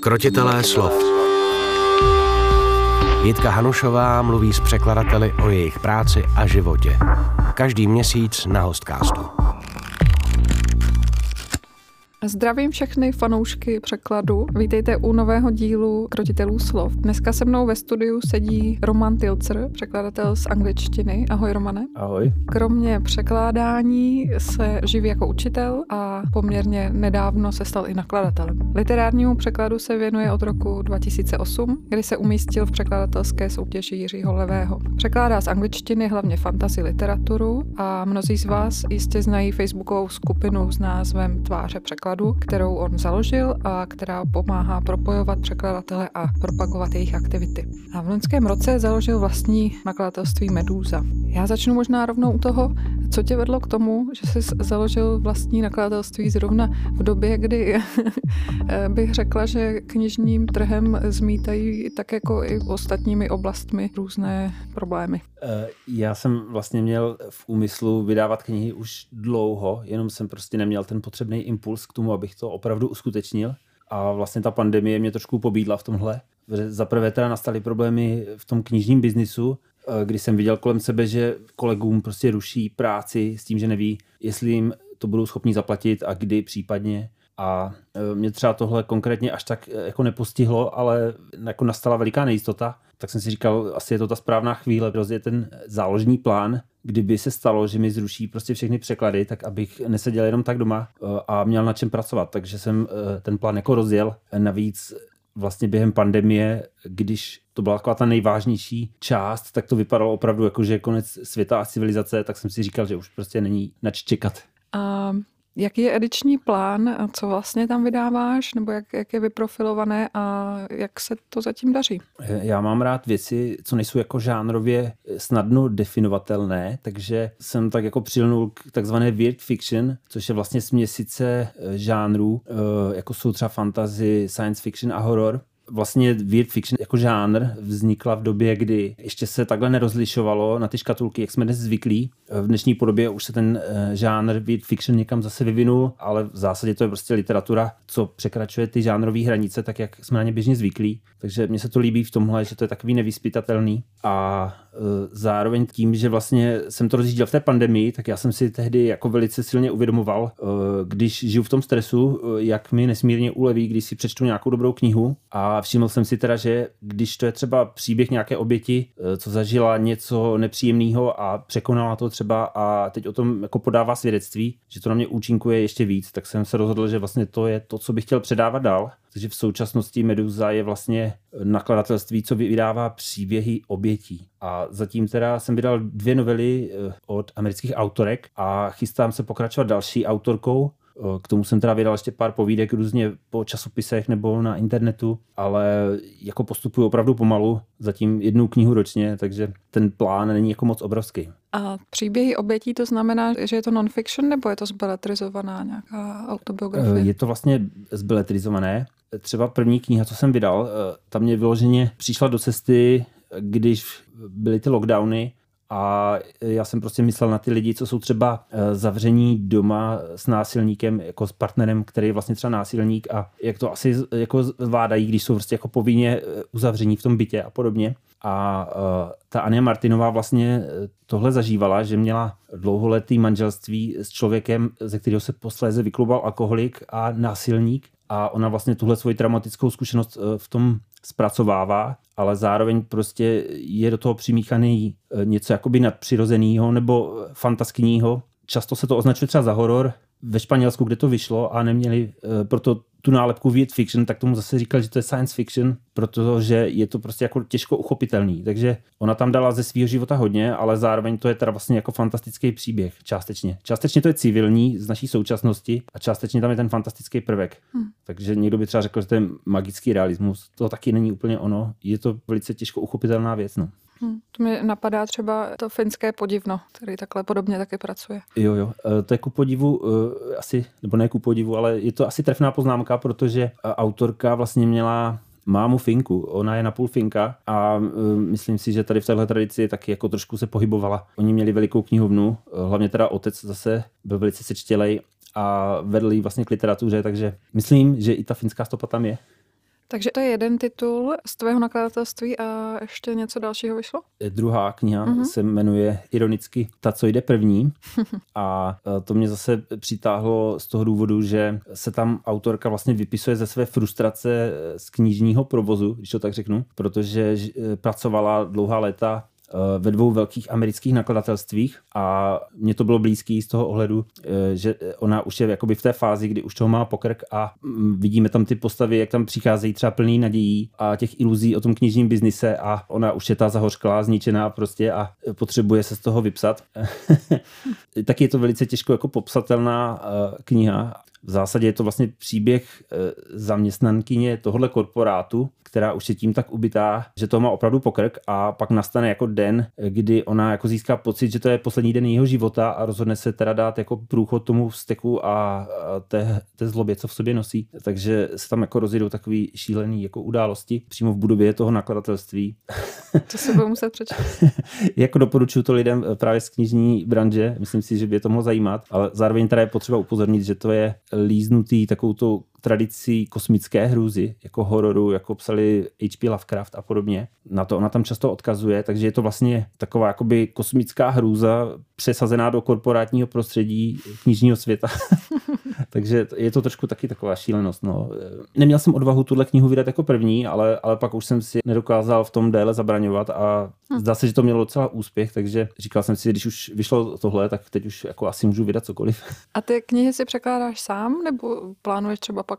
Krotitelé slov. Jitka Hanušová mluví s překladateli o jejich práci a životě. Každý měsíc na Hostcastu. Zdravím všechny fanoušky překladu. Vítejte u nového dílu Krotitelů slov. Dneska se mnou ve studiu sedí Roman Tilcer, překladatel z angličtiny. Ahoj, Romane. Ahoj. Kromě překládání se živí jako učitel a poměrně nedávno se stal i nakladatelem. Literárnímu překladu se věnuje od roku 2008, kdy se umístil v překladatelské soutěži Jiřího Levého. Překládá z angličtiny hlavně fantasy literaturu a mnozí z vás jistě znají facebookovou skupinu s názvem Tváře překladatelů, kterou on založil a která pomáhá propojovat překladatele a propagovat jejich aktivity. A v loňském roce založil vlastní nakladatelství Medúza. Já začnu možná rovnou u toho, co tě vedlo k tomu, že jsi založil vlastní nakladatelství zrovna v době, kdy bych řekla, že knižním trhem zmítají tak jako i ostatními oblastmi různé problémy. Já jsem vlastně měl v úmyslu vydávat knihy už dlouho, jenom jsem prostě neměl ten potřebný impuls k tomu, abych to opravdu uskutečnil. A vlastně ta pandemie mě trošku pobídla v tomhle. Zaprvé teda nastaly problémy v tom knižním biznisu, kdy jsem viděl kolem sebe, že kolegům prostě ruší práci s tím, že neví, jestli jim to budou schopni zaplatit a kdy případně. A mě třeba tohle konkrétně až tak jako nepostihlo, ale jako nastala veliká nejistota. Tak jsem si říkal, asi je to ta správná chvíle, protože je ten záložní plán, kdyby se stalo, že mi zruší prostě všechny překlady, tak abych neseděl jenom tak doma a měl na čem pracovat. Takže jsem ten plán jako rozjel. Navíc vlastně během pandemie, když to byla taková ta nejvážnější část, tak to vypadalo opravdu jako, že je konec světa a civilizace, tak jsem si říkal, že už prostě není nač čekat. Jaký je ediční plán a co vlastně tam vydáváš, nebo jak je vyprofilované a jak se to zatím daří? Já mám rád věci, co nejsou jako žánrově snadno definovatelné, takže jsem tak jako přilnul k takzvané weird fiction, což je vlastně směsice žánrů, jako jsou třeba fantasy, science fiction a horor. Vlastně weird fiction jako žánr vznikla v době, kdy ještě se takhle nerozlišovalo na ty škatulky, jak jsme dnes zvyklí. V dnešní podobě už se ten žánr weird fiction někam zase vyvinul, ale v zásadě to je prostě literatura, co překračuje ty žánrové hranice, tak jak jsme na ně běžně zvyklí. Takže mně se to líbí v tomhle, že to je takový nevyzpytatelný. A zároveň tím, že vlastně jsem to rozjížděl v té pandemii, tak já jsem si tehdy jako velice silně uvědomoval, když žiju v tom stresu, jak mi nesmírně uleví, když si přečtu nějakou dobrou knihu. A všiml jsem si teda, že když to je třeba příběh nějaké oběti, co zažila něco nepříjemného a překonala to třeba a teď o tom jako podává svědectví, že to na mě účinkuje ještě víc, tak jsem se rozhodl, že vlastně to je to, co bych chtěl předávat dál. Takže v současnosti Medúza je vlastně nakladatelství, co vydává příběhy obětí. A zatím teda jsem vydal 2 novely od amerických autorek a chystám se pokračovat další autorkou. K tomu jsem teda vydal ještě pár povídek různě po časopisech nebo na internetu, ale jako postupuji opravdu pomalu, zatím 1 knihu ročně, takže ten plán není jako moc obrovský. A příběhy obětí, to znamená, že je to non-fiction nebo je to zbeletrizovaná nějaká autobiografie? Je to vlastně zbeletrizované. Třeba první kniha, co jsem vydal, ta mě vyloženě přišla do cesty, když byly ty lockdowny, a já jsem prostě myslel na ty lidi, co jsou třeba zavření doma s násilníkem, jako s partnerem, který je vlastně třeba násilník a jak to asi jako zvládají, když jsou prostě jako povinně uzavření v tom bytě a podobně. A ta Ania Martinová vlastně tohle zažívala, že měla dlouholetý manželství s člověkem, ze kterého se posléze vyklubal alkoholik a násilník. A ona vlastně tuhle svoji traumatickou zkušenost v tom zpracovává, ale zároveň prostě je do toho přimíchaný něco jakoby nadpřirozeného nebo fantaskního. Často se to označuje třeba za horor. Ve Španělsku, kde to vyšlo a neměli proto tu nálepku weird fiction, tak tomu zase říkali, že to je science fiction, protože je to prostě jako těžko uchopitelný. Takže ona tam dala ze svého života hodně, ale zároveň to je teda vlastně jako fantastický příběh částečně. Částečně to je civilní z naší současnosti a částečně tam je ten fantastický prvek. Takže někdo by třeba řekl, že to je magický realismus. To taky není úplně ono. Je to velice těžko uchopitelná věc, no. To mi napadá třeba to finské Podivno, který takhle podobně taky pracuje. Jo, to je ku podivu, asi, nebo ne ku podivu, ale je to asi trefná poznámka, protože autorka vlastně měla mámu Finku. Ona je napůl Finka a myslím si, že tady v téhle tradici taky jako trošku se pohybovala. Oni měli velikou knihovnu, hlavně teda otec zase byl velice sečtělej a vedl ji vlastně k literatuře, takže myslím, že i ta finská stopa tam je. Takže to je jeden titul z tvého nakladatelství a ještě něco dalšího vyšlo? Druhá kniha se jmenuje ironicky Ta, co jde první. A to mě zase přitáhlo z toho důvodu, že se tam autorka vlastně vypisuje ze své frustrace z knižního provozu, když to tak řeknu, protože pracovala dlouhá léta ve dvou velkých amerických nakladatelstvích a mně to bylo blízký z toho ohledu, že ona už je jakoby v té fázi, kdy už toho má pokrk a vidíme tam ty postavy, jak tam přicházejí třeba plný nadějí a těch iluzí o tom knižním biznise a ona už je ta zahořklá, zničená prostě a potřebuje se z toho vypsat. Tak je to velice těžko jako popsatelná kniha. V zásadě je to vlastně příběh zaměstnankyně tohohle korporátu, která už je tím tak ubitá, že to má opravdu pokrk a pak nastane jako den, kdy ona jako získá pocit, že to je poslední den jejího života a rozhodne se teda dát jako průchod tomu vzteku a té zlobě, co v sobě nosí. Takže se tam jako rozjedou takový šílený jako události přímo v budově toho nakladatelství. To se budu muset přečíst. Jako doporučuji to lidem právě z knižní branže, myslím si, že by je to mohlo zajímat, ale zároveň teda je potřeba upozornit, že to je líznutý takovouto tradicí kosmické hrůzy, jako hororu, jako psali H.P. Lovecraft a podobně. Na to ona tam často odkazuje, takže je to vlastně taková jakoby kosmická hrůza přesazená do korporátního prostředí knižního světa. Takže je to trošku taky taková šílenost. No. Neměl jsem odvahu tuhle knihu vydat jako první, ale pak už jsem si nedokázal v tom déle zabraňovat a zdá se, že to mělo docela úspěch, takže říkal jsem si, když už vyšlo tohle, tak teď už jako asi můžu vydat cokoliv. A ty knihy si překládáš sám, nebo plánuješ třeba pak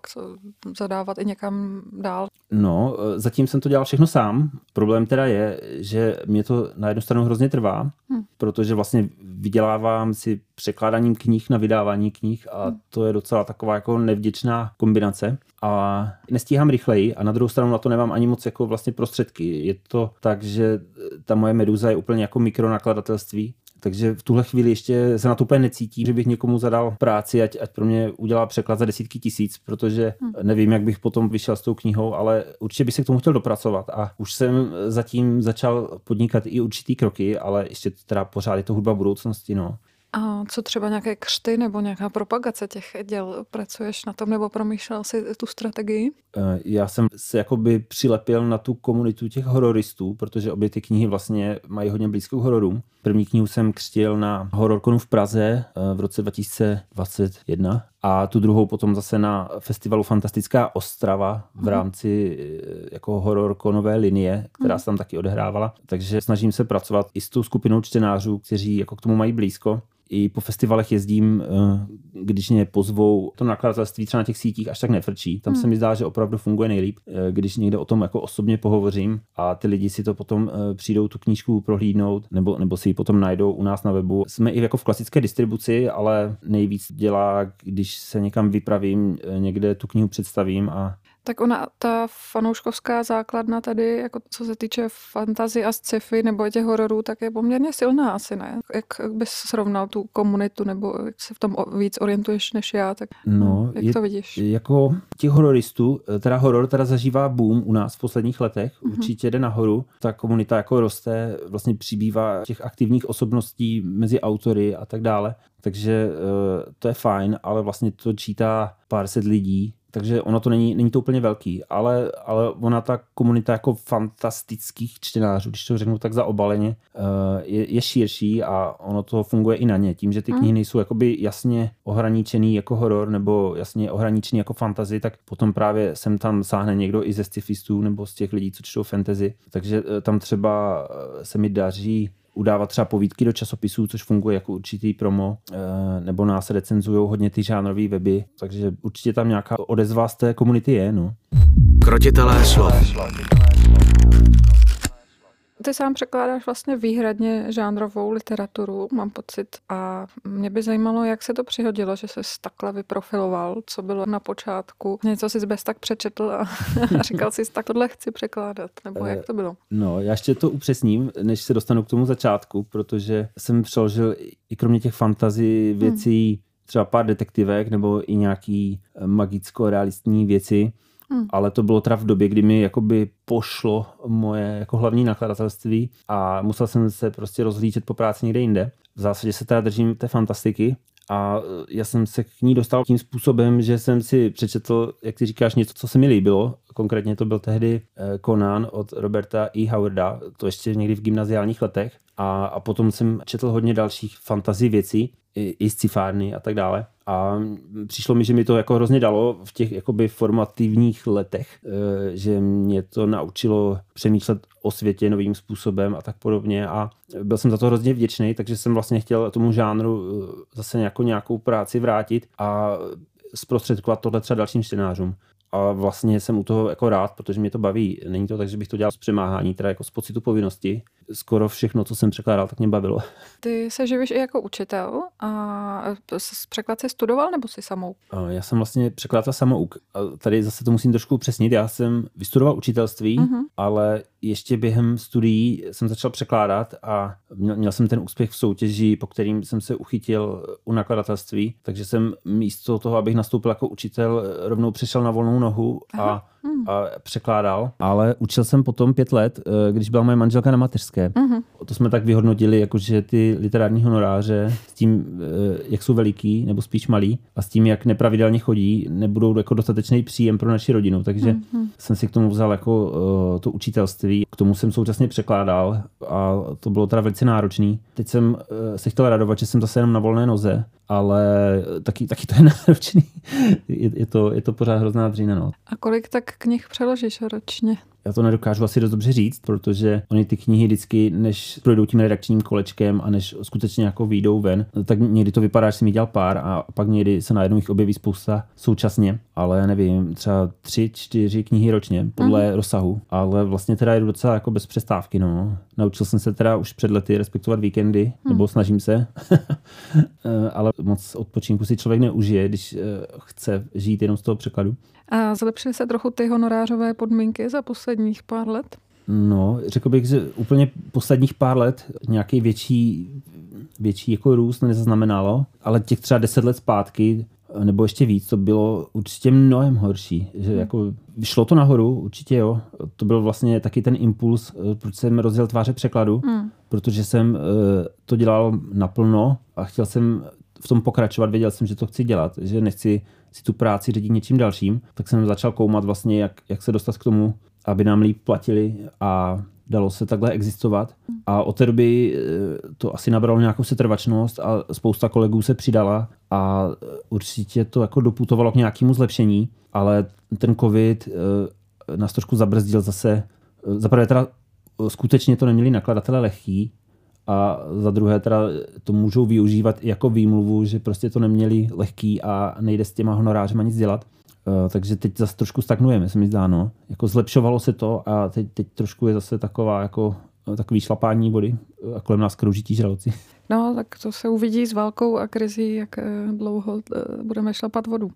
zadávat i někam dál? No, zatím jsem to dělal všechno sám. Problém teda je, že mě to na jednu stranu hrozně trvá, protože vlastně vydělávám si překládáním knih na vydávání knih a to je docela taková jako nevděčná kombinace a nestíhám rychleji a na druhou stranu na to nemám ani moc jako vlastně prostředky. Je to tak, že ta moje Medúza je úplně jako mikronakladatelství, takže v tuhle chvíli ještě se na to úplně necítím, že bych někomu zadal práci, ať pro mě udělá překlad za desítky tisíc, protože nevím, jak bych potom vyšel s tou knihou, ale určitě bych se k tomu chtěl dopracovat a už jsem zatím začal podnikat i určitý kroky, ale ještě teda pořád je to hudba budoucnosti, no. A co třeba nějaké křty nebo nějaká propagace těch děl? Pracuješ na tom nebo promýšlel si tu strategii? Já jsem se jakoby přilepil na tu komunitu těch hororistů, protože obě ty knihy vlastně mají hodně blízkou hororům. První knihu jsem křtil na Hororkonu v Praze v roce 2021 a tu druhou potom zase na festivalu Fantastická Ostrava v rámci jako hororkonové linie, která se tam taky odehrávala. Takže snažím se pracovat i s tou skupinou čtenářů, kteří jako k tomu mají blízko. I po festivalech jezdím, když mě pozvou. To nakladatelství třeba na těch sítích až tak nefrčí. Tam se mi zdá, že opravdu funguje nejlíp, když někde o tom jako osobně pohovořím a ty lidi si to potom přijdou tu knížku prohlídnout nebo si ji potom najdou u nás na webu. Jsme i jako v klasické distribuci, ale nejvíc dělá, když se někam vypravím, někde tu knihu představím a... Tak ona, ta fanouškovská základna tady, jako co se týče fantasy a sci-fi nebo těch hororů, tak je poměrně silná asi, ne? Jak bys srovnal tu komunitu, nebo jak se v tom víc orientuješ než já, tak no, jak to vidíš? Jako těch hororistů, teda horor teda zažívá boom u nás v posledních letech, určitě jde nahoru, ta komunita jako roste, vlastně přibývá těch aktivních osobností mezi autory a tak dále, takže to je fajn, ale vlastně to čítá pár set lidí, takže ono to není to úplně velký, ale ona ta komunita jako fantastických čtenářů, když to řeknu tak zaobaleně, je širší a ono to funguje i na ně. Tím, že ty knihy nejsou jakoby jasně ohraničený jako horor nebo jasně ohraničený jako fantasy, tak potom právě sem tam sáhne někdo i ze sci-fistů nebo z těch lidí, co čtou fantasy. Takže tam třeba se mi daří udávat třeba povídky do časopisů, což funguje jako určitý promo, nebo nás recenzují hodně ty žánrové weby, takže určitě tam nějaká odezva z té komunity je, no. Krotitelé slov. Ty sám překládáš vlastně výhradně žánrovou literaturu, mám pocit, a mě by zajímalo, jak se to přihodilo, že ses takhle vyprofiloval, co bylo na počátku. Něco jsi bez tak přečetl a říkal jsi, tak tohle chci překládat, nebo jak to bylo? No, já ještě to upřesním, než se dostanu k tomu začátku, protože jsem přeložil i kromě těch fantasy věcí třeba pár detektivek nebo i nějaký magicko-realistní věci. Ale to bylo teda v době, kdy mi jakoby pošlo moje jako hlavní nakladatelství a musel jsem se prostě rozhlížet po práci někde jinde. V zásadě se teda držím té fantastiky a já jsem se k ní dostal tím způsobem, že jsem si přečetl, jak ty říkáš, něco, co se mi líbilo. Konkrétně to byl tehdy Conan od Roberta E. Howarda, to ještě někdy v gymnaziálních letech. A potom jsem četl hodně dalších fantasy věcí, i scifárny a tak dále. A přišlo mi, že mi to jako hrozně dalo v těch jakoby formativních letech, že mě to naučilo přemýšlet o světě novým způsobem a tak podobně. A byl jsem za to hrozně vděčný, takže jsem vlastně chtěl tomu žánru zase nějakou práci vrátit a zprostředkovat tohle třeba dalším čtenářům. A vlastně jsem u toho jako rád, protože mě to baví. Není to tak, že bych to dělal z přemáhání, teda jako z pocitu povinnosti. Skoro všechno, co jsem překládal, tak mě bavilo. Ty se živíš i jako učitel a překlad jsi studoval nebo jsi samouk? Já jsem vlastně překladatel samouk. Tady zase to musím trošku upřesnit. Já jsem vystudoval učitelství, ale ještě během studií jsem začal překládat a měl jsem ten úspěch v soutěži, po kterým jsem se uchytil u nakladatelství, takže jsem místo toho, abych nastoupil jako učitel, rovnou přešel na volnou nohu a překládal. Ale učil jsem potom 5 let, když byla moje manželka na mateřské. To jsme tak vyhodnotili, jakože ty literární honoráře s tím, jak jsou veliký nebo spíš malý a s tím, jak nepravidelně chodí, nebudou jako dostatečný příjem pro naši rodinu. Takže jsem si k tomu vzal jako to učitelství. K tomu jsem současně překládal a to bylo teda velice náročný. Teď jsem se chtěl radovat, že jsem zase jenom na volné noze, ale taky to je náročný. Je to pořád hrozná dřina. No. A kolik tak knih přeložíš ročně? Já to nedokážu asi dost dobře říct, protože oni ty knihy vždycky, než projdou tím redakčním kolečkem a než skutečně jako vyjdou ven, tak někdy to vypadá, že jsem jí dělal pár a pak někdy se najednou jich objeví spousta současně, ale já nevím, třeba 3-4 knihy ročně podle rozsahu, ale vlastně teda jdu docela jako bez přestávky. No. Naučil jsem se teda už před lety respektovat víkendy, nebo snažím se, ale moc odpočinku si člověk neužije, když chce žít jenom z toho překladu. A zlepšily se trochu ty honorářové podmínky za posledních pár let? No, řekl bych, že úplně posledních pár let nějaký větší jako růst nezaznamenalo, ale těch třeba 10 let zpátky nebo ještě víc, to bylo určitě mnohem horší. Že jako šlo to nahoru, určitě jo. To byl vlastně taky ten impuls, proč jsem rozjel Tváře překladu, protože jsem to dělal naplno a chtěl jsem v tom pokračovat, věděl jsem, že to chci dělat, že nechci si tu práci řídit něčím dalším, tak jsem začal koumat vlastně, jak se dostat k tomu, aby nám líp platili a dalo se takhle existovat. A od té doby to asi nabralo nějakou setrvačnost a spousta kolegů se přidala a určitě to jako doputovalo k nějakému zlepšení, ale ten covid nás trošku zabrzdil zase. Za prvé teda skutečně to neměli nakladatelé lehký, a za druhé teda to můžou využívat i jako výmluvu, že prostě to neměli lehký a nejde s těma honorářema nic dělat. Takže teď zase trošku stagnujeme, se mi zdá, no. Jako zlepšovalo se to a teď trošku je zase takový šlapání vody a kolem nás kroužití žraloci. No, tak to se uvidí s válkou a krizí, jak dlouho budeme šlapat vodu.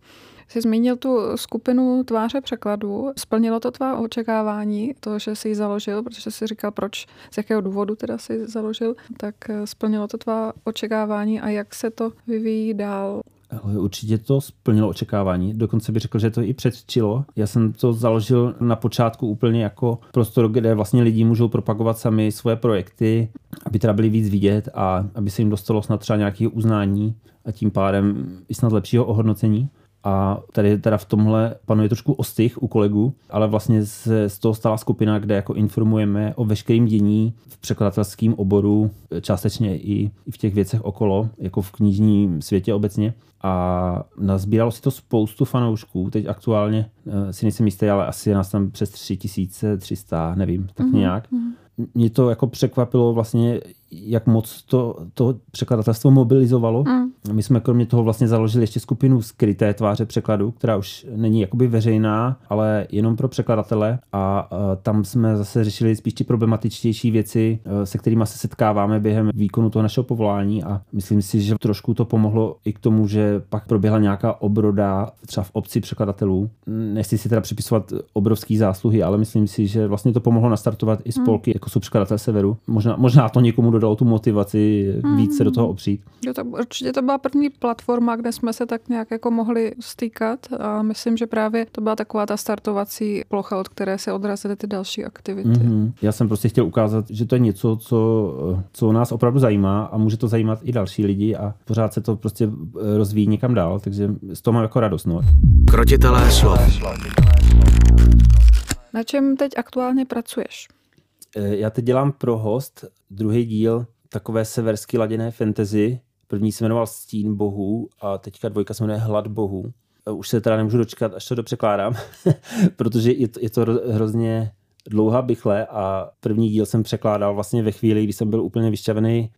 Jsi zmínil tu skupinu Tváře překladu. Splnilo to tvá očekávání, to, že jsi ji založil, protože jsi říkal, proč, z jakého důvodu teda jsi ji založil, tak splnilo to tvá očekávání a jak se to vyvíjí dál? Určitě to splnilo očekávání. Dokonce bych řekl, že to i předčilo. Já jsem to založil na počátku úplně jako prostor, kde vlastně lidi můžou propagovat sami svoje projekty, aby teda byli víc vidět a aby se jim dostalo snad třeba nějakého uznání a tím pádem i snad lepšího ohodnocení. A tady teda v tomhle panuje trošku ostych u kolegů, ale vlastně se z toho stala skupina, kde jako informujeme o veškerém dění v překladatelském oboru, částečně i v těch věcech okolo, jako v knižním světě obecně. A nazbíralo si to spoustu fanoušků, teď aktuálně si nejsem jistý, ale asi je nás tam přes 3300, nevím, tak nějak. Mě to jako překvapilo vlastně, jak moc to překladatelstvo mobilizovalo. My jsme kromě toho vlastně založili ještě skupinu Skryté Tváře překladu, která už není jakoby veřejná, ale jenom pro překladatele a tam jsme zase řešili spíš ty problematičtější věci, se kterými se setkáváme během výkonu toho našeho povolání a myslím si, že trošku to pomohlo i k tomu, že pak proběhla nějaká obroda třeba v obci překladatelů. Nechci si teda připisovat obrovský zásluhy, ale myslím si, že vlastně to pomohlo nastartovat i spolky, jako jsou Překladatelé severu. Možná to někomu dodalo tu motivaci víc se do toho opřít. Jo, tak určitě to byla první platforma, kde jsme se tak nějak jako mohli stýkat a myslím, že právě to byla taková ta startovací plocha, od které se odrazily ty další aktivity. Mm-hmm. Já jsem prostě chtěl ukázat, že to je něco, co nás opravdu zajímá a může to zajímat i další lidi a pořád se to prostě rozvíjí někam dál, takže z toho mám jako radost. No. Krotitelé slov. Na čem teď aktuálně pracuješ? Já teď dělám pro Host druhý díl takové severský laděné fantasy. První se jmenoval Stín bohů a teďka dvojka se jmenuje Hlad bohů. Už se teda nemůžu dočkat, až to dopřekládám, protože je to hrozně dlouhá bichle a první díl jsem překládal vlastně ve chvíli, kdy jsem byl úplně vyšťavený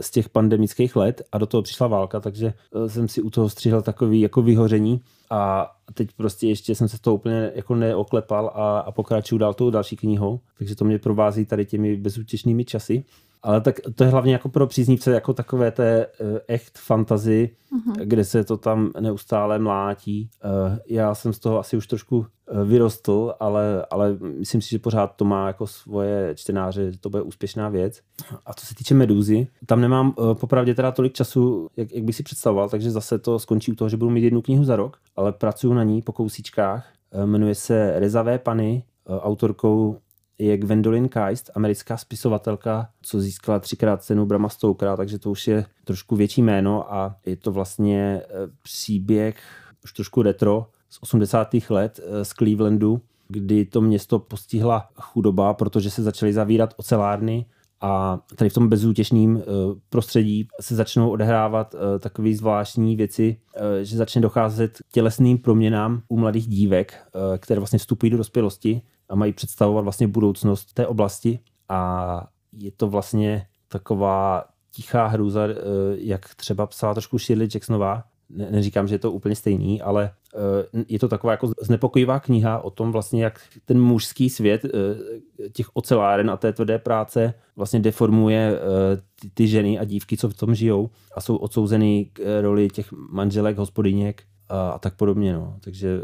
z těch pandemických let a do toho přišla válka, takže jsem si u toho střihl takový jako vyhoření a teď prostě ještě jsem se to úplně jako neoklepal a pokračuju dál tou další knihou, takže to mě provází tady těmi bezútěšnými časy. Ale tak to je hlavně jako pro příznivce jako takové té echt fantasy, kde se to tam neustále mlátí. Já jsem z toho asi už trošku vyrostl, ale myslím si, že pořád to má jako svoje čtenáře, to bude úspěšná věc. A co se týče Medúzy, tam nemám popravdě teda tolik času, jak bych si představoval, takže zase to skončí u toho, že budu mít jednu knihu za rok, ale pracuju na ní po kousíčkách. Jmenuje se Rezavé pany, autorkou je Gwendoline Keist, americká spisovatelka, co získala 3x cenu Brama Stokera, takže to už je trošku větší jméno a je to vlastně příběh už trošku retro z 80. let z Clevelandu, kdy to město postihla chudoba, protože se začaly zavírat ocelárny a tady v tom bezútěšném prostředí se začnou odehrávat takové zvláštní věci, že začne docházet k tělesným proměnám u mladých dívek, které vlastně vstupují do dospělosti a mají představovat vlastně budoucnost té oblasti a je to vlastně taková tichá hrůza, jak třeba psala trošku Shirley Jacksonová. Neříkám, že je to úplně stejný, ale je to taková jako znepokojivá kniha o tom vlastně, jak ten mužský svět těch oceláren a té tvrdé práce vlastně deformuje ty ženy a dívky, co v tom žijou a jsou odsouzeny k roli těch manželek, hospodyněk a tak podobně. No. Takže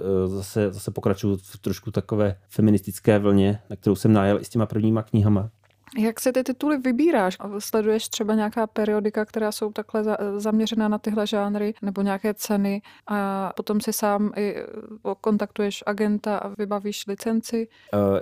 zase pokračuju v trošku takové feministické vlně, na kterou jsem najel i s těma prvníma knihama. Jak se ty tituly vybíráš? Sleduješ třeba nějaká periodika, která jsou takhle zaměřená na tyhle žánry nebo nějaké ceny a potom si sám i kontaktuješ agenta a vybavíš licenci?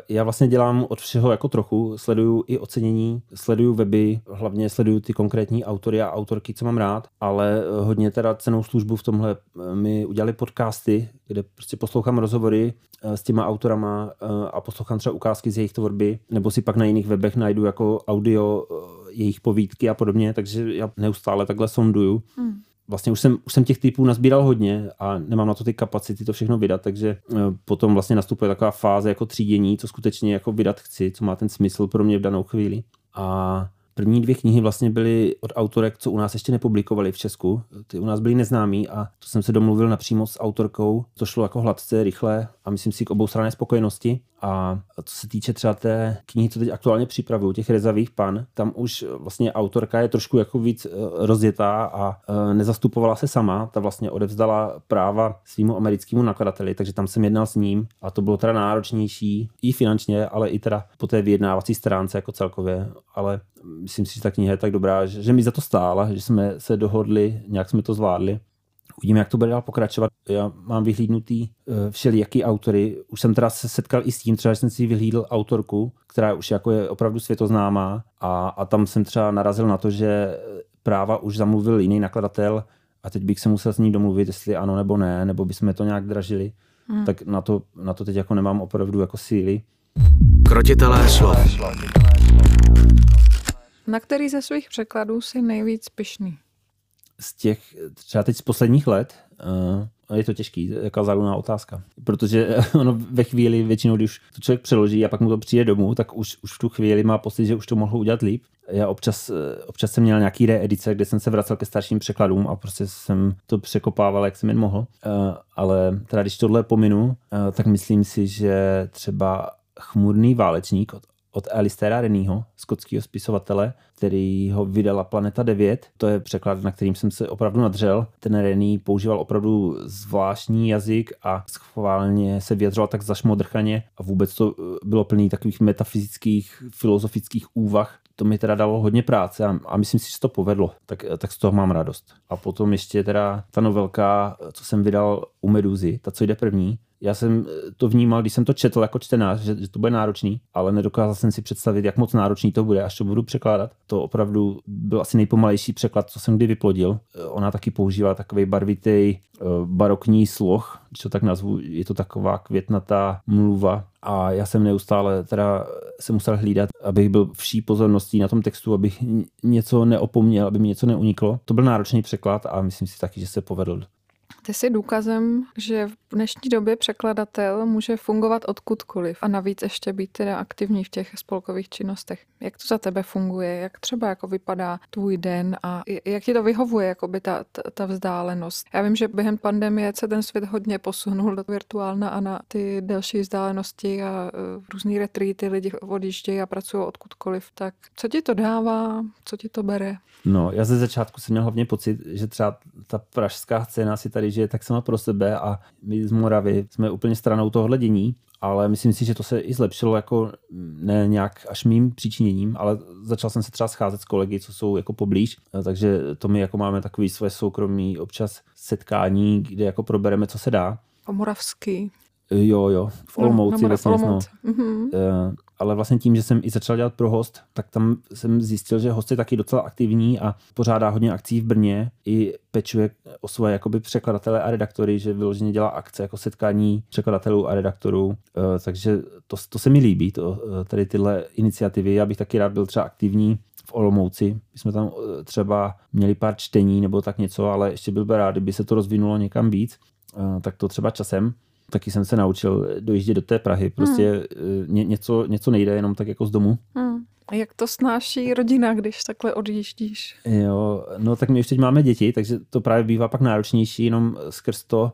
Já vlastně dělám od všeho jako trochu. Sleduju i ocenění, sleduju weby, hlavně sleduju ty konkrétní autory a autorky, co mám rád, ale hodně teda cennou službu v tomhle mi udělali podcasty, kde prostě poslouchám rozhovory s těma autorama a poslouchám třeba ukázky z jejich tvorby, nebo si pak na jiných webech najdu jako audio jejich povídky a podobně, takže já neustále takhle sonduju. Vlastně už jsem těch typů nazbíral hodně a nemám na to ty kapacity to všechno vydat, takže potom vlastně nastupuje taková fáze jako třídění, co skutečně jako vydat chci, co má ten smysl pro mě v danou chvíli. A první dvě knihy vlastně byly od autorek, co u nás ještě nepublikovali v Česku. Ty u nás byly neznámí a to jsem se domluvil napřímo s autorkou. To šlo jako hladce, rychle a myslím si k oboustranné spokojenosti. A co se týče třeba té knihy, co teď aktuálně připravuju, těch Rezavých pan, tam už vlastně autorka je trošku jako víc rozjetá a nezastupovala se sama. Ta vlastně odevzdala práva svýmu americkému nakladateli, takže tam jsem jednal s ním a to bylo teda náročnější i finančně, ale i teda po té vyjednávací stránce jako celkově, ale myslím si, že ta kniha je tak dobrá, že mi za to stála, že jsme se dohodli, nějak jsme to zvládli. Uvidíme, jak to bude dál pokračovat. Já mám vyhlídnutý všelijaký autory. Už jsem teda se setkal i s tím, třeba že jsem si vyhlídl autorku, která už jako je opravdu světoznámá a tam jsem třeba narazil na to, že práva už zamluvil jiný nakladatel a teď bych se musel s ní domluvit, jestli ano nebo ne, nebo bychom to nějak dražili. Tak na to teď jako nemám opravdu jako síly. Krotitelé slov. Na který ze svých překladů jsi nejvíc pyšný? Z těch, třeba teď z posledních let, je to těžký, jaká záludná otázka. Protože ono ve chvíli většinou, když to člověk přeloží a pak mu to přijde domů, tak už v tu chvíli má pocit, že už to mohlo udělat líp. Já občas jsem měl nějaký reedice, kde jsem se vracel ke starším překladům a prostě jsem to překopával, jak jsem jen mohl. Ale teda když tohle pominu, tak myslím si, že třeba Chmurný válečník od od Alastaira Rennieho, skotského spisovatele, který ho vydala Planeta 9. To je překlad, na kterým jsem se opravdu nadřel. Ten Rennie používal opravdu zvláštní jazyk a schválně se vyjadřoval tak zašmodrchaně a vůbec to bylo plný takových metafyzických, filozofických úvah. To mi teda dalo hodně práce a myslím si, že to povedlo. Tak z toho mám radost. A potom ještě teda ta novelka, co jsem vydal u Medúzy, ta, co jde první. Já jsem to vnímal, když jsem to četl jako čtenář, že to bude náročný, ale nedokázal jsem si představit, jak moc náročný to bude, až to budu překládat. To opravdu byl asi nejpomalejší překlad, co jsem kdy vyplodil. Ona taky používá takový barvitý barokní sloh, když to tak nazvu, je to taková květnatá mluva. A já jsem neustále teda se musel hlídat, abych byl vší pozorností na tom textu, abych něco neopomněl, aby mi něco neuniklo. To byl náročný překlad a myslím si taky, že se povedl. Ty jsi důkazem, že v dnešní době překladatel může fungovat odkudkoliv a navíc ještě být teda aktivní v těch spolkových činnostech. Jak to za tebe funguje? Jak třeba jako vypadá tvůj den a jak ti to vyhovuje jakoby ta vzdálenost? Já vím, že během pandemie se ten svět hodně posunul do virtuálna a na ty delší vzdálenosti a různý retreaty, lidi odjíždějí a pracují odkudkoliv. Tak co ti to dává? Co ti to bere? No, já ze začátku jsem měl hlavně pocit, že třeba ta pražská scéna si tady žije tak sama pro sebe a my z Moravy jsme úplně stranou tohohle dění, ale myslím si, že to se i zlepšilo jako ne nějak až mým přičiněním, ale začal jsem se třeba scházet s kolegy, co jsou jako poblíž, takže to my jako máme takový své soukromý občas setkání, kde jako probereme, co se dá. Moravský. Jo, v Olomouci. No, vlastně, ale vlastně tím, že jsem i začal dělat pro Host, tak tam jsem zjistil, že Host je taky docela aktivní a pořádá hodně akcí v Brně i pečuje o svoje jakoby překladatele a redaktory, že vyloženě dělá akce jako setkání překladatelů a redaktorů, takže to se mi líbí, tady tyhle iniciativy. Já bych taky rád byl třeba aktivní v Olomouci. My jsme tam třeba měli pár čtení nebo tak něco, ale ještě byl bych rád, kdyby se to rozvinulo někam víc, tak to třeba časem. Taky jsem se naučil dojíždět do té Prahy. Prostě něco nejde jenom tak jako z domu. Jak to snáší rodina, když takhle odjíždíš? Jo, no tak my už teď máme děti, takže to právě bývá pak náročnější jenom skrz to,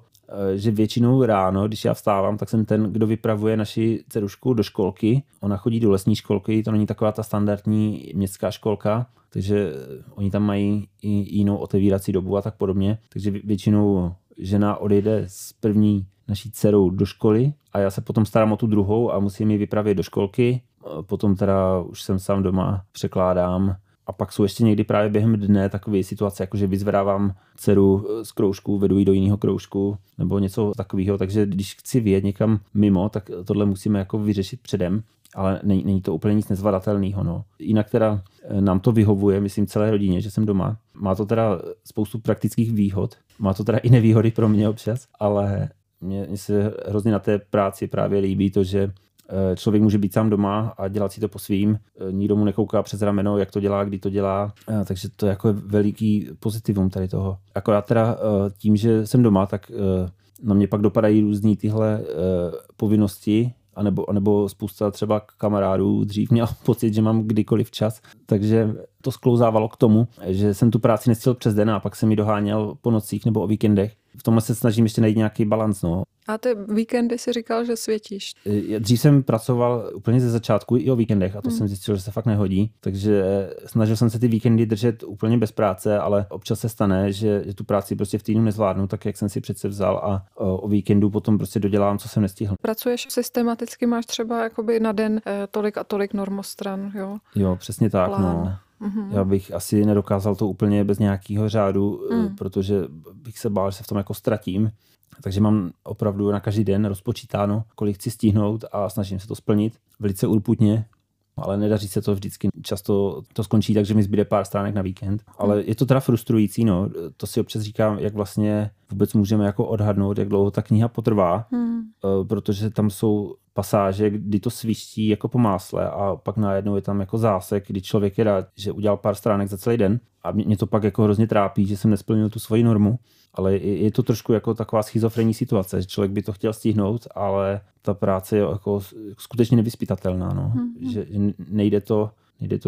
že většinou ráno, když já vstávám, tak jsem ten, kdo vypravuje naši dcerušku do školky. Ona chodí do lesní školky, to není taková ta standardní městská školka, takže oni tam mají i jinou otevírací dobu a tak podobně. Takže většinou žena odejde z první naší dcerou do školy a já se potom starám o tu druhou a musím ji vypravit do školky. Potom teda už jsem sám doma, překládám. A pak jsou ještě někdy právě během dne takové situace, jakože vyzvedávám dceru z kroužku, vedu ji do jiného kroužku nebo něco takového. Takže když chci vyjet někam mimo, tak tohle musíme jako vyřešit předem. Ale není to úplně nic nezvladatelného. No. Jinak teda nám to vyhovuje, myslím, celé rodině, že jsem doma. Má to teda spoustu praktických výhod. Má to teda i nevýhody pro mě občas, ale mně se hrozně na té práci právě líbí to, že člověk může být sám doma a dělat si to po svým. Nikdo mu nekouká přes rameno, jak to dělá, kdy to dělá. Takže to je jako veliký pozitivum tady toho. Akorát teda tím, že jsem doma, tak na mě pak dopadají různý tyhle povinnosti, anebo spousta třeba kamarádů dřív měl pocit, že mám kdykoliv čas. Takže to sklouzávalo k tomu, že jsem tu práci nestihl přes den a pak jsem ji doháněl po nocích nebo o víkendech. V tomhle se snažím ještě najít nějaký balanc. No. A ty víkendy si říkal, že světíš. Dřív jsem pracoval úplně ze začátku i o víkendech a to jsem zjistil, že se fakt nehodí. Takže snažil jsem se ty víkendy držet úplně bez práce, ale občas se stane, že tu práci prostě v týdnu nezvládnu, tak jak jsem si přece vzal a o víkendu potom prostě dodělám, co jsem nestihl. Pracuješ systematicky, máš třeba jakoby na den tolik a tolik normostran, jo? Jo, přesně tak, plán. No. Já bych asi nedokázal to úplně bez nějakého řádu, protože bych se bál, že se v tom jako ztratím. Takže mám opravdu na každý den rozpočítáno, kolik chci stihnout a snažím se to splnit velice urputně, ale nedaří se to vždycky. Často to skončí tak, že mi zbyde pár stránek na víkend. Ale je to teda frustrující, no. To si občas říkám, jak vlastně vůbec můžeme jako odhadnout, jak dlouho ta kniha potrvá, protože tam jsou pasáže, kdy to sviští jako po másle a pak najednou je tam jako zásek, kdy člověk je rád, že udělal pár stránek za celý den a mě to pak jako hrozně trápí, že jsem nesplnil tu svoji normu, ale je to trošku jako taková schizofrenní situace, že člověk by to chtěl stihnout, ale ta práce je jako skutečně nevyspytatelná, no. Že nejde to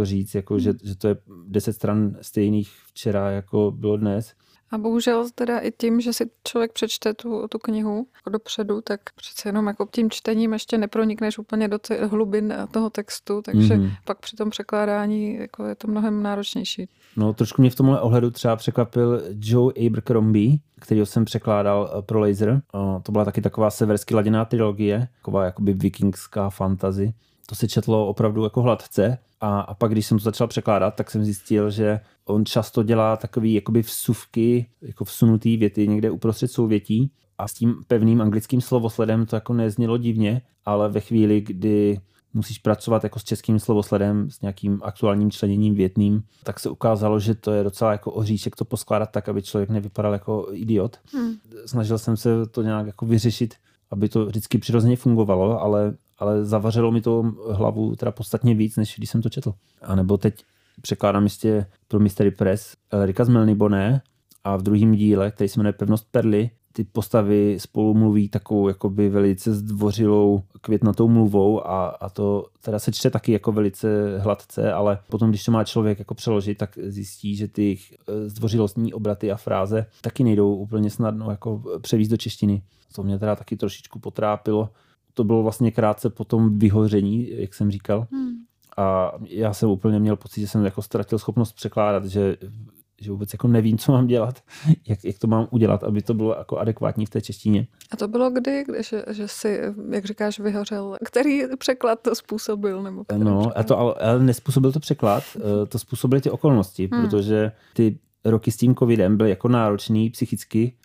říct, jako, že to je 10 stran stejných včera, jako bylo dnes. A bohužel teda i tím, že si člověk přečte tu knihu dopředu, tak přece jenom jako tím čtením ještě nepronikneš úplně do hlubin toho textu, takže pak při tom překládání jako je to mnohem náročnější. No, trošku mě v tomhle ohledu třeba překvapil Joe Abercrombie, kterýho jsem překládal pro Laser. To byla taky taková seversky laděná trilogie, taková jakoby vikingská fantasy. To se četlo opravdu jako hladce a pak, když jsem to začal překládat, tak jsem zjistil, že on často dělá takový jakoby vsuvky, jako vsunutý věty někde uprostřed souvětí a s tím pevným anglickým slovosledem to jako neznělo divně, ale ve chvíli, kdy musíš pracovat jako s českým slovosledem, s nějakým aktuálním členěním větným, tak se ukázalo, že to je docela jako oříšek to poskládat tak, aby člověk nevypadal jako idiot. Snažil jsem se to nějak jako vyřešit, aby to vždycky přirozeně fungovalo, ale zavařilo mi to hlavu teda podstatně víc, než když jsem to četl. A nebo teď překládám ještě pro Mystery Press Rika z Melniboné a v druhém díle, který se jmenuje Pevnost perly, ty postavy spolu mluví takovou jakoby velice zdvořilou květnatou mluvou a to teda se čte taky jako velice hladce, ale potom, když to má člověk jako přeložit, tak zjistí, že ty zdvořilostní obraty a fráze taky nejdou úplně snadno jako převést do češtiny. To mě teda taky trošičku potrápilo. To bylo vlastně krátce po tom vyhoření, jak jsem říkal. A já jsem úplně měl pocit, že jsem jako ztratil schopnost překládat, že vůbec jako nevím, co mám dělat, jak to mám udělat, aby to bylo jako adekvátní v té češtině. A to bylo kdy, že jsi, jak říkáš, vyhořel? Který překlad to způsobil? Nebo no, a to, ale nespůsobil to překlad, to způsobily ty okolnosti, protože ty roky s tím covidem byly jako náročný psychicky,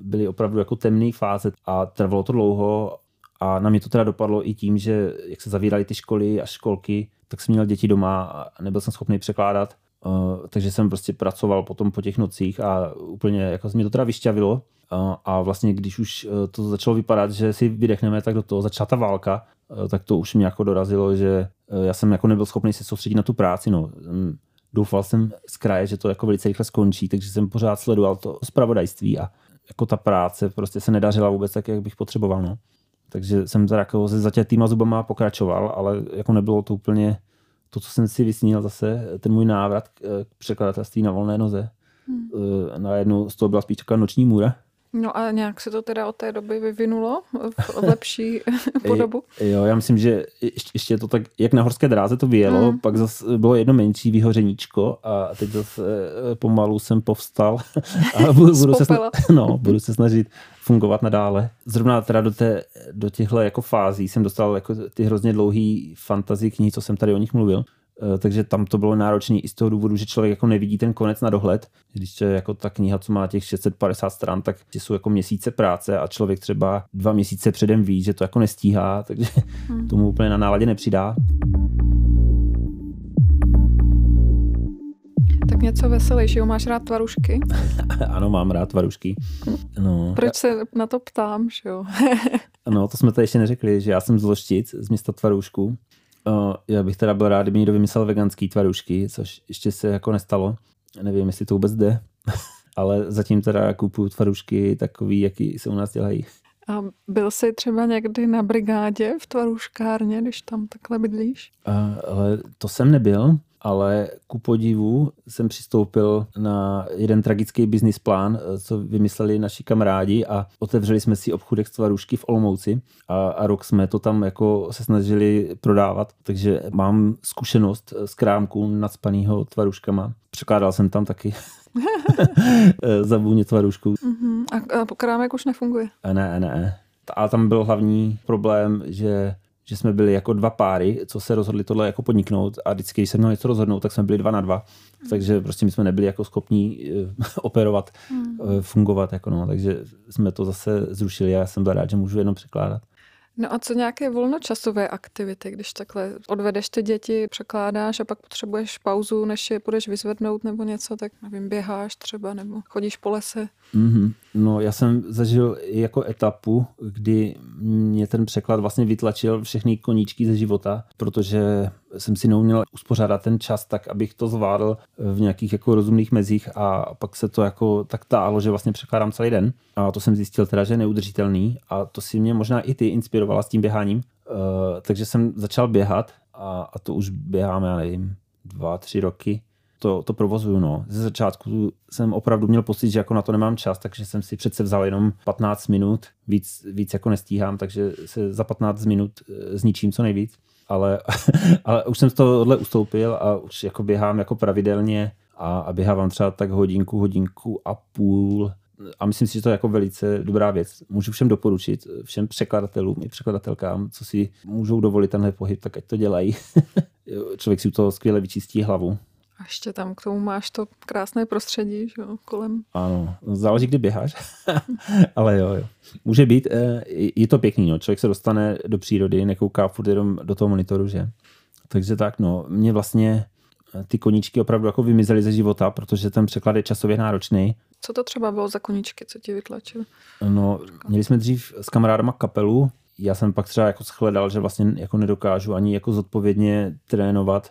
byly opravdu jako temný fáze a trvalo to dlouho. A na mě to teda dopadlo i tím, že jak se zavíraly ty školy a školky, tak jsem měl děti doma a nebyl jsem schopný překládat. Takže jsem prostě pracoval potom po těch nocích a úplně jako mě to teda vyšťavilo. A vlastně když už to začalo vypadat, že si vydechneme, tak do toho začala ta válka, tak to už mě jako dorazilo, že já jsem jako nebyl schopný se soustředit na tu práci. No. Doufal jsem z kraje, že to jako velice rychle skončí, takže jsem pořád sledoval to zpravodajství a jako ta práce prostě se nedařila vůbec tak, jak bych potřeboval. No. Takže jsem teda jako se zatětýma zubama pokračoval, ale jako nebylo to úplně to, co jsem si vysnil zase, ten můj návrat k překladatelství na volné noze. Najednou z toho byla spíš taková noční můra. No a nějak se to teda od té doby vyvinulo v lepší podobu? Jo, já myslím, že ještě to tak, jak na horské dráze to vyjelo, pak zase bylo jedno menší vyhořeníčko a teď zase pomalu jsem povstal a budu se snažit fungovat nadále. Zrovna teda do těchto jako fází jsem dostal jako ty hrozně dlouhý fantasy knihy, co jsem tady o nich mluvil. Takže tam to bylo náročné i z toho důvodu, že člověk jako nevidí ten konec na dohled. Když je jako ta kniha, co má těch 650 stran, tak jsou jako měsíce práce a člověk třeba 2 měsíce předem ví, že to jako nestíhá, takže tomu úplně na náladě nepřidá. Tak něco veselějšího. Máš rád tvarušky? Ano, mám rád tvarušky. No. Proč se na to ptám, že jo? No, to jsme tady ještě neřekli, že já jsem z Loštic, z města Tvarůšku. Já bych teda byl rád, kdyby někdo vymyslel veganský tvarušky, což ještě se jako nestalo. Nevím, jestli to vůbec jde, ale zatím teda kupuju tvarušky takový, jaký se u nás dělají. A byl jsi třeba někdy na brigádě v tvaruškárně, když tam takhle bydlíš? Ale to jsem nebyl, ale ku podivu jsem přistoupil na jeden tragický business plán, co vymysleli naši kamarádi a otevřeli jsme si obchůdek s tvarůžky v Olomouci a rok jsme to tam jako se snažili prodávat, takže mám zkušenost s krámku nacpanýho tvarůžkama. Překládal jsem tam taky zabůně tvarůžku. A krámek už nefunguje? Ne. A tam byl hlavní problém, že jsme byli jako 2 páry, co se rozhodli tohle jako podniknout a vždycky, když se mnou něco rozhodnou, tak jsme byli 2 na 2. Takže prostě my jsme nebyli jako schopní operovat, fungovat. Jako no. Takže jsme to zase zrušili a já jsem byl rád, že můžu jenom překládat. No a co nějaké volnočasové aktivity, když takhle odvedeš ty děti, překládáš a pak potřebuješ pauzu, než je půjdeš vyzvednout nebo něco, tak nevím, běháš třeba nebo chodíš po lese? No já jsem zažil jako etapu, kdy mě ten překlad vlastně vytlačil všechny koníčky ze života, protože jsem si neuměl uspořádat ten čas tak, abych to zvládl v nějakých jako rozumných mezích a pak se to jako tak táhlo, že vlastně překládám celý den. A to jsem zjistil teda, že je neudržitelný a to si mě možná i ty inspirovala s tím běháním. Takže jsem začal běhat a to už běhám, já nevím, 2-3 roky. to provozuju, no. Ze začátku jsem opravdu měl pocit, že jako na to nemám čas, takže jsem si přece vzal jenom 15 minut, víc jako nestíhám, takže se za 15 minut zničím co nejvíc. Ale už jsem z tohohle ustoupil a už jako běhám jako pravidelně a běhávám třeba tak hodinku a půl. A myslím si, že to je jako velice dobrá věc. Můžu všem doporučit, všem překladatelům i překladatelkám, co si můžou dovolit tenhle pohyb, tak ať to dělají. Člověk si u toho skvěle vyčistí hlavu. A ještě tam k tomu máš to krásné prostředí, že jo, kolem. Ano, záleží, kdy běháš, ale jo. Může být, je to pěkný, no. Člověk se dostane do přírody, nekouká furt jenom do toho monitoru, že? Takže tak, no, mě vlastně ty koníčky opravdu jako vymizely ze života, protože ten překlad je časově náročný. Co to třeba bylo za koníčky, co ti vytlačilo? No, měli jsme dřív s kamarádama kapelu, já jsem pak třeba jako shledal, že vlastně jako nedokážu ani jako zodpovědně trénovat,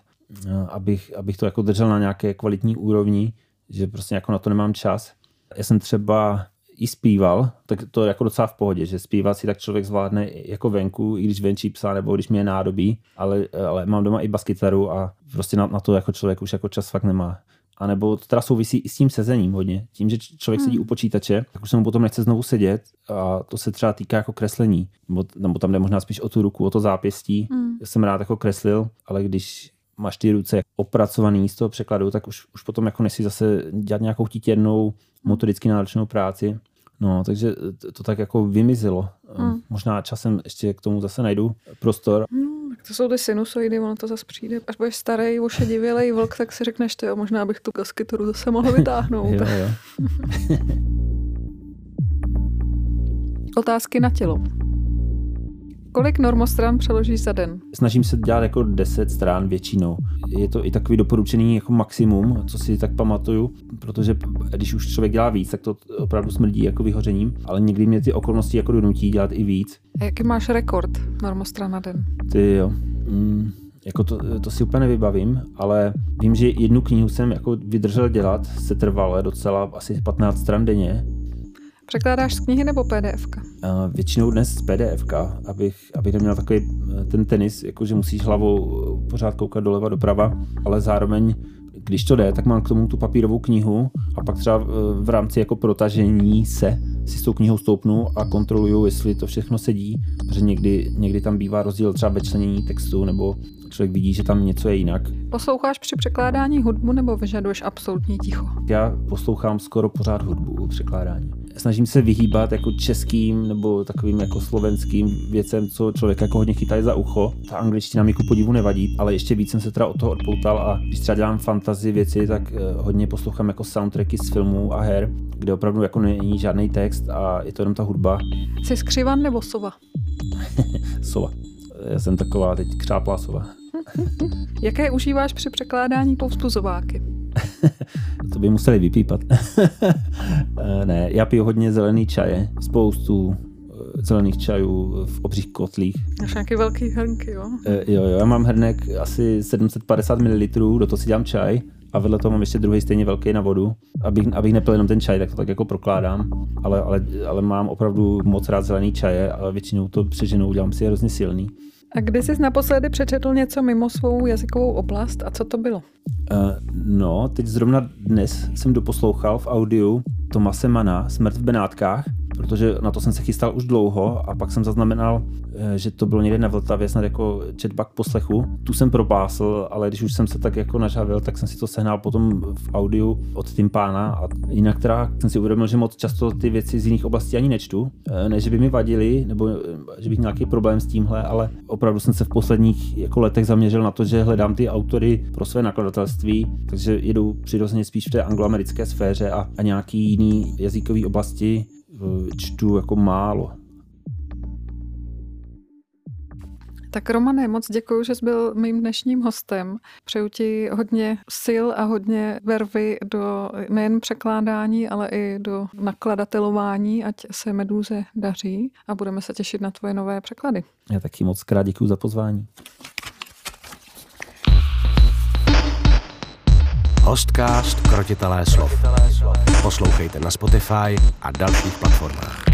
abych to jako držel na nějaké kvalitní úrovni, že prostě jako na to nemám čas. Já jsem třeba i zpíval, tak to je jako docela v pohodě, že zpívat si tak člověk zvládne jako venku, i když venčí psa, nebo když mě je nádobí, ale mám doma i baskytaru a prostě na to jako člověk už jako čas fakt nemá. A nebo to teda souvisí i s tím sezením hodně. Tím, že člověk sedí u počítače, tak už se mu potom nechce znovu sedět a to se třeba týká jako kreslení. Nebo tam jde možná spíš o tu ruku, o to zápěstí. Já jsem rád jako kreslil, ale když máš ty ruce opracovaný z toho překladu, tak už potom jako nechci zase dělat nějakou titěrnou, motoricky náročnou práci. No, takže to tak jako vymizelo. Možná časem ještě k tomu zase najdu prostor. Tak to jsou ty sinusoidy, ono to zase přijde. Až budeš starý, ošedivělej vlk, tak si řekneš, ty jo, možná bych tu kaskytoru zase mohl vytáhnout. Jo. Otázky na tělo. Kolik normostran přeložíš za den? Snažím se dělat jako 10 strán většinou. Je to i takový doporučený jako maximum, co si tak pamatuju, protože když už člověk dělá víc, tak to opravdu smrdí jako vyhořením, ale někdy mě ty okolnosti jako donutí dělat i víc. A jaký máš rekord normostran na den? Ty jo. Jako to si úplně nevybavím, ale vím, že jednu knihu jsem jako vydržel dělat, se trvale docela asi 15 stran denně. Překládáš z knihy nebo PDFka? Většinou dnes z PDFka, abych neměl takový ten tenis, jakože musíš hlavou pořád koukat doleva doprava, ale zároveň, když to jde, tak mám k tomu tu papírovou knihu a pak třeba v rámci jako protažení si s tou knihou stoupnu a kontroluju, jestli to všechno sedí, protože někdy tam bývá rozdíl třeba večlenění textu nebo člověk vidí, že tam něco je jinak. Posloucháš při překládání hudbu nebo vyžaduješ absolutní ticho? Já poslouchám skoro pořád hudbu u překládání. Snažím se vyhýbat jako českým nebo takovým jako slovenským věcem, co člověk jako hodně chytá za ucho. Ta angličtina mi ku podivu nevadí, ale ještě víc jsem se teda od toho odpoutal a když třeba dělám fantasy věci, tak hodně poslouchám jako soundtracky z filmů a her, kde opravdu jako není žádný text a je to jenom ta hudba. Jsi skřivan nebo sova? Sova. Já jsem taková teď křáplá sova. Jaké užíváš při překládání povzbuzováky? To by museli vypípat. Ne, já piju hodně zelený čaje, spoustu zelených čajů v obřích kotlích. Máš nějaký velký hrnky, jo? Jo, já mám hrnek asi 750 ml, do toho si dělám čaj a vedle toho mám ještě druhý stejně velký na vodu. Abych nepil jenom ten čaj, tak to tak jako prokládám, ale mám opravdu moc rád zelený čaje, ale většinou to přeženou, udělám si je hrozně silný. A kdy jsi naposledy přečetl něco mimo svou jazykovou oblast a co to bylo? No, teď zrovna dnes jsem doposlouchal v audiu Tomáše Manna Smrt v Benátkách, protože na to jsem se chystal už dlouho a pak jsem zaznamenal, že to bylo někde na Vltavě, snad jako četba k poslechu. Tu jsem propásl, ale když už jsem se tak jako nažavil, tak jsem si to sehnal potom v audiu od Timpána a jinak teda jsem si uvědomil, že moc často ty věci z jiných oblastí ani nečtu. Ne, že by mi vadily, nebo že bych nějaký problém s tímhle, ale opravdu jsem se v posledních jako letech zaměřil na to, že hledám ty autory pro své nakladatelství, takže jedu přirozeně spíš v té angloamerické sféře a nějaký jiný jazykový oblasti čtu jako málo. Tak Romane, moc děkuju, že jsi byl mým dnešním hostem. Přeju ti hodně sil a hodně vervy do nejen překládání, ale i do nakladatelování, ať se Medúze daří a budeme se těšit na tvoje nové překlady. Já taky moc krát děkuju za pozvání. Hostcast Krotitelé slov. Poslouchejte na Spotify a dalších platformách.